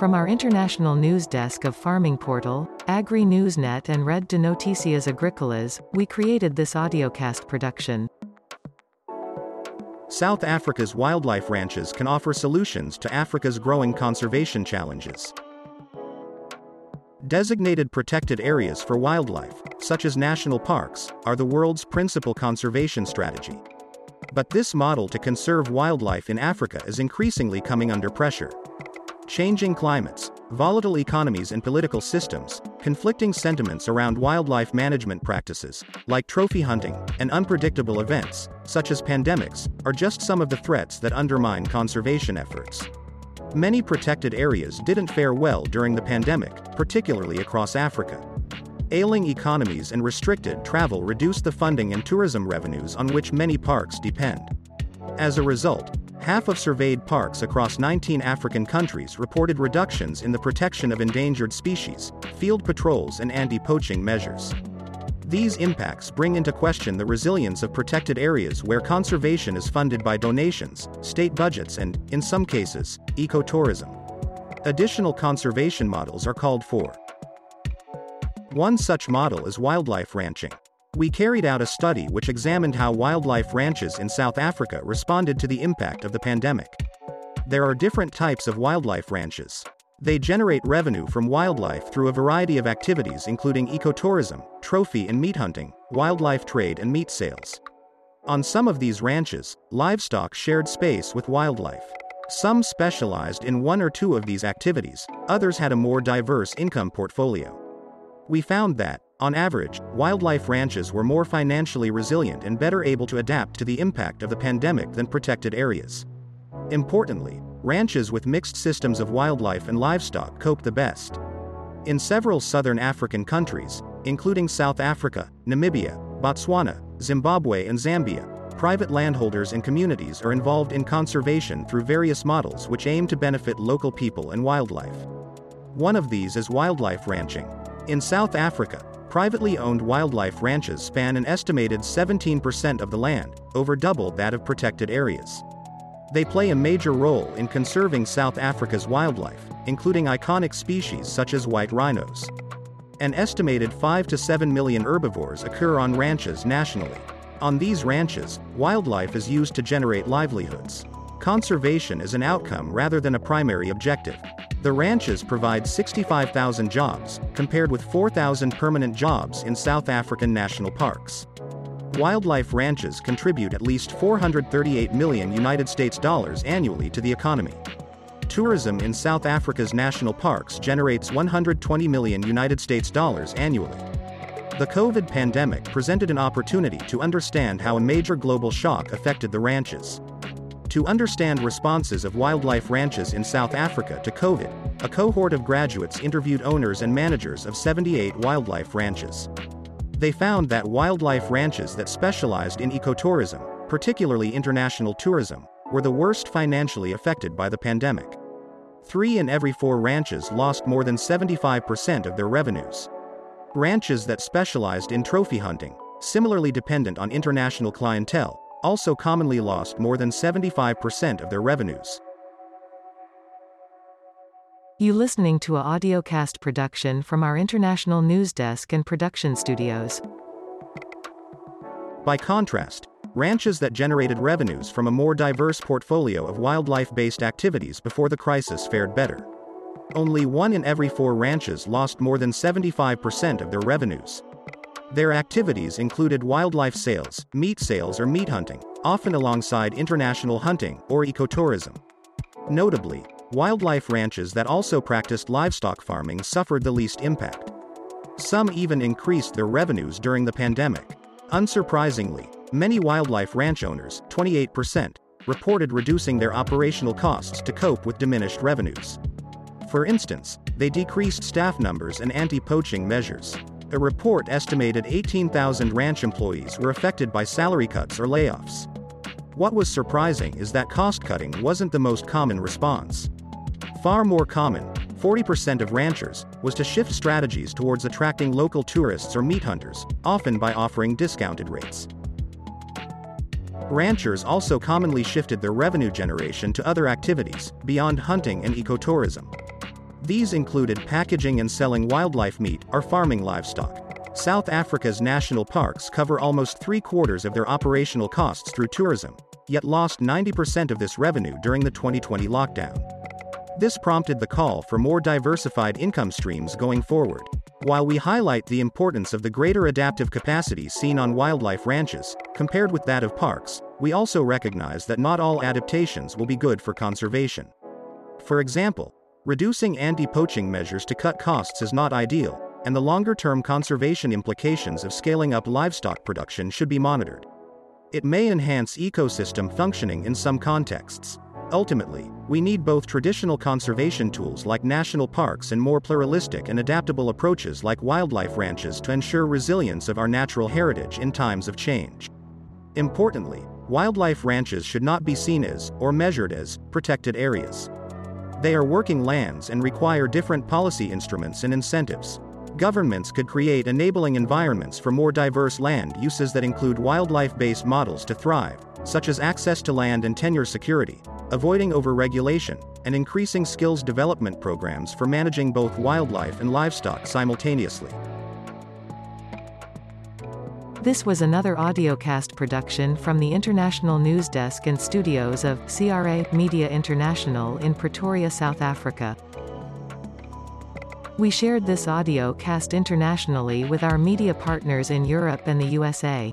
From our international news desk of Farming Portal, AgriNewsNet and Red de Noticias Agricolas, we created this audiocast production. South Africa's wildlife ranches can offer solutions to Africa's growing conservation challenges. Designated protected areas for wildlife, such as national parks, are the world's principal conservation strategy. But this model to conserve wildlife in Africa is increasingly coming under pressure. Changing climates, volatile economies and political systems, conflicting sentiments around wildlife management practices, like trophy hunting, and unpredictable events, such as pandemics, are just some of the threats that undermine conservation efforts. Many protected areas didn't fare well during the pandemic, particularly across Africa. Ailing economies and restricted travel reduced the funding and tourism revenues on which many parks depend. As a result, half of surveyed parks across 19 African countries reported reductions in the protection of endangered species, field patrols and anti-poaching measures. These impacts bring into question the resilience of protected areas where conservation is funded by donations, state budgets and, in some cases, ecotourism. Additional conservation models are called for. One such model is wildlife ranching. We carried out a study which examined how wildlife ranches in South Africa responded to the impact of the pandemic. There are different types of wildlife ranches. They generate revenue from wildlife through a variety of activities including ecotourism, trophy and meat hunting, wildlife trade and meat sales. On some of these ranches, livestock shared space with wildlife. Some specialized in one or two of these activities, others had a more diverse income portfolio. We found that, on average, wildlife ranches were more financially resilient and better able to adapt to the impact of the pandemic than protected areas. Importantly, ranches with mixed systems of wildlife and livestock cope the best. In several southern African countries, including South Africa, Namibia, Botswana, Zimbabwe and Zambia, private landholders and communities are involved in conservation through various models which aim to benefit local people and wildlife. One of these is wildlife ranching. In South Africa, privately owned wildlife ranches span an estimated 17% of the land, over double that of protected areas. They play a major role in conserving South Africa's wildlife, including iconic species such as white rhinos. An estimated 5 to 7 million herbivores occur on ranches nationally. On these ranches, wildlife is used to generate livelihoods. Conservation is an outcome rather than a primary objective. The ranches provide 65,000 jobs, compared with 4,000 permanent jobs in South African national parks. Wildlife ranches contribute at least $438 million annually to the economy. Tourism in South Africa's national parks generates $120 million annually. The COVID pandemic presented an opportunity to understand how a major global shock affected the ranches. To understand responses of wildlife ranches in South Africa to COVID, a cohort of graduates interviewed owners and managers of 78 wildlife ranches. They found that wildlife ranches that specialized in ecotourism, particularly international tourism, were the worst financially affected by the pandemic. 3 in every 4 ranches lost more than 75% of their revenues. Ranches that specialized in trophy hunting, similarly dependent on international clientele, also commonly lost more than 75% of their revenues. You listening to a audiocast production from our international news desk and production studios. By contrast, ranches that generated revenues from a more diverse portfolio of wildlife-based activities before the crisis fared better. Only 1 in every 4 ranches lost more than 75% of their revenues. Their activities included wildlife sales or meat hunting, often alongside international hunting or ecotourism. Notably, wildlife ranches that also practiced livestock farming suffered the least impact. Some even increased their revenues during the pandemic. Unsurprisingly, many wildlife ranch owners, 28%, reported reducing their operational costs to cope with diminished revenues. For instance, they decreased staff numbers and anti-poaching measures. A report estimated 18,000 ranch employees were affected by salary cuts or layoffs. What was surprising is that cost-cutting wasn't the most common response. Far more common, 40% of ranchers, was to shift strategies towards attracting local tourists or meat hunters, often by offering discounted rates. Ranchers also commonly shifted their revenue generation to other activities, beyond hunting and ecotourism. These included packaging and selling wildlife meat or farming livestock. South Africa's national parks cover almost 3/4 of their operational costs through tourism, yet lost 90% of this revenue during the 2020 lockdown. This prompted the call for more diversified income streams going forward. While we highlight the importance of the greater adaptive capacity seen on wildlife ranches, compared with that of parks, we also recognize that not all adaptations will be good for conservation. For example, reducing anti-poaching measures to cut costs is not ideal, and the longer-term conservation implications of scaling up livestock production should be monitored. It may enhance ecosystem functioning in some contexts. Ultimately, we need both traditional conservation tools like national parks and more pluralistic and adaptable approaches like wildlife ranches to ensure resilience of our natural heritage in times of change. Importantly, wildlife ranches should not be seen as, or measured as, protected areas. They are working lands and require different policy instruments and incentives. Governments could create enabling environments for more diverse land uses that include wildlife-based models to thrive, such as access to land and tenure security, avoiding overregulation, and increasing skills development programs for managing both wildlife and livestock simultaneously. This was another audiocast production from the International News Desk and studios of CRA Media International in Pretoria, South Africa. We shared this audiocast internationally with our media partners in Europe and the USA.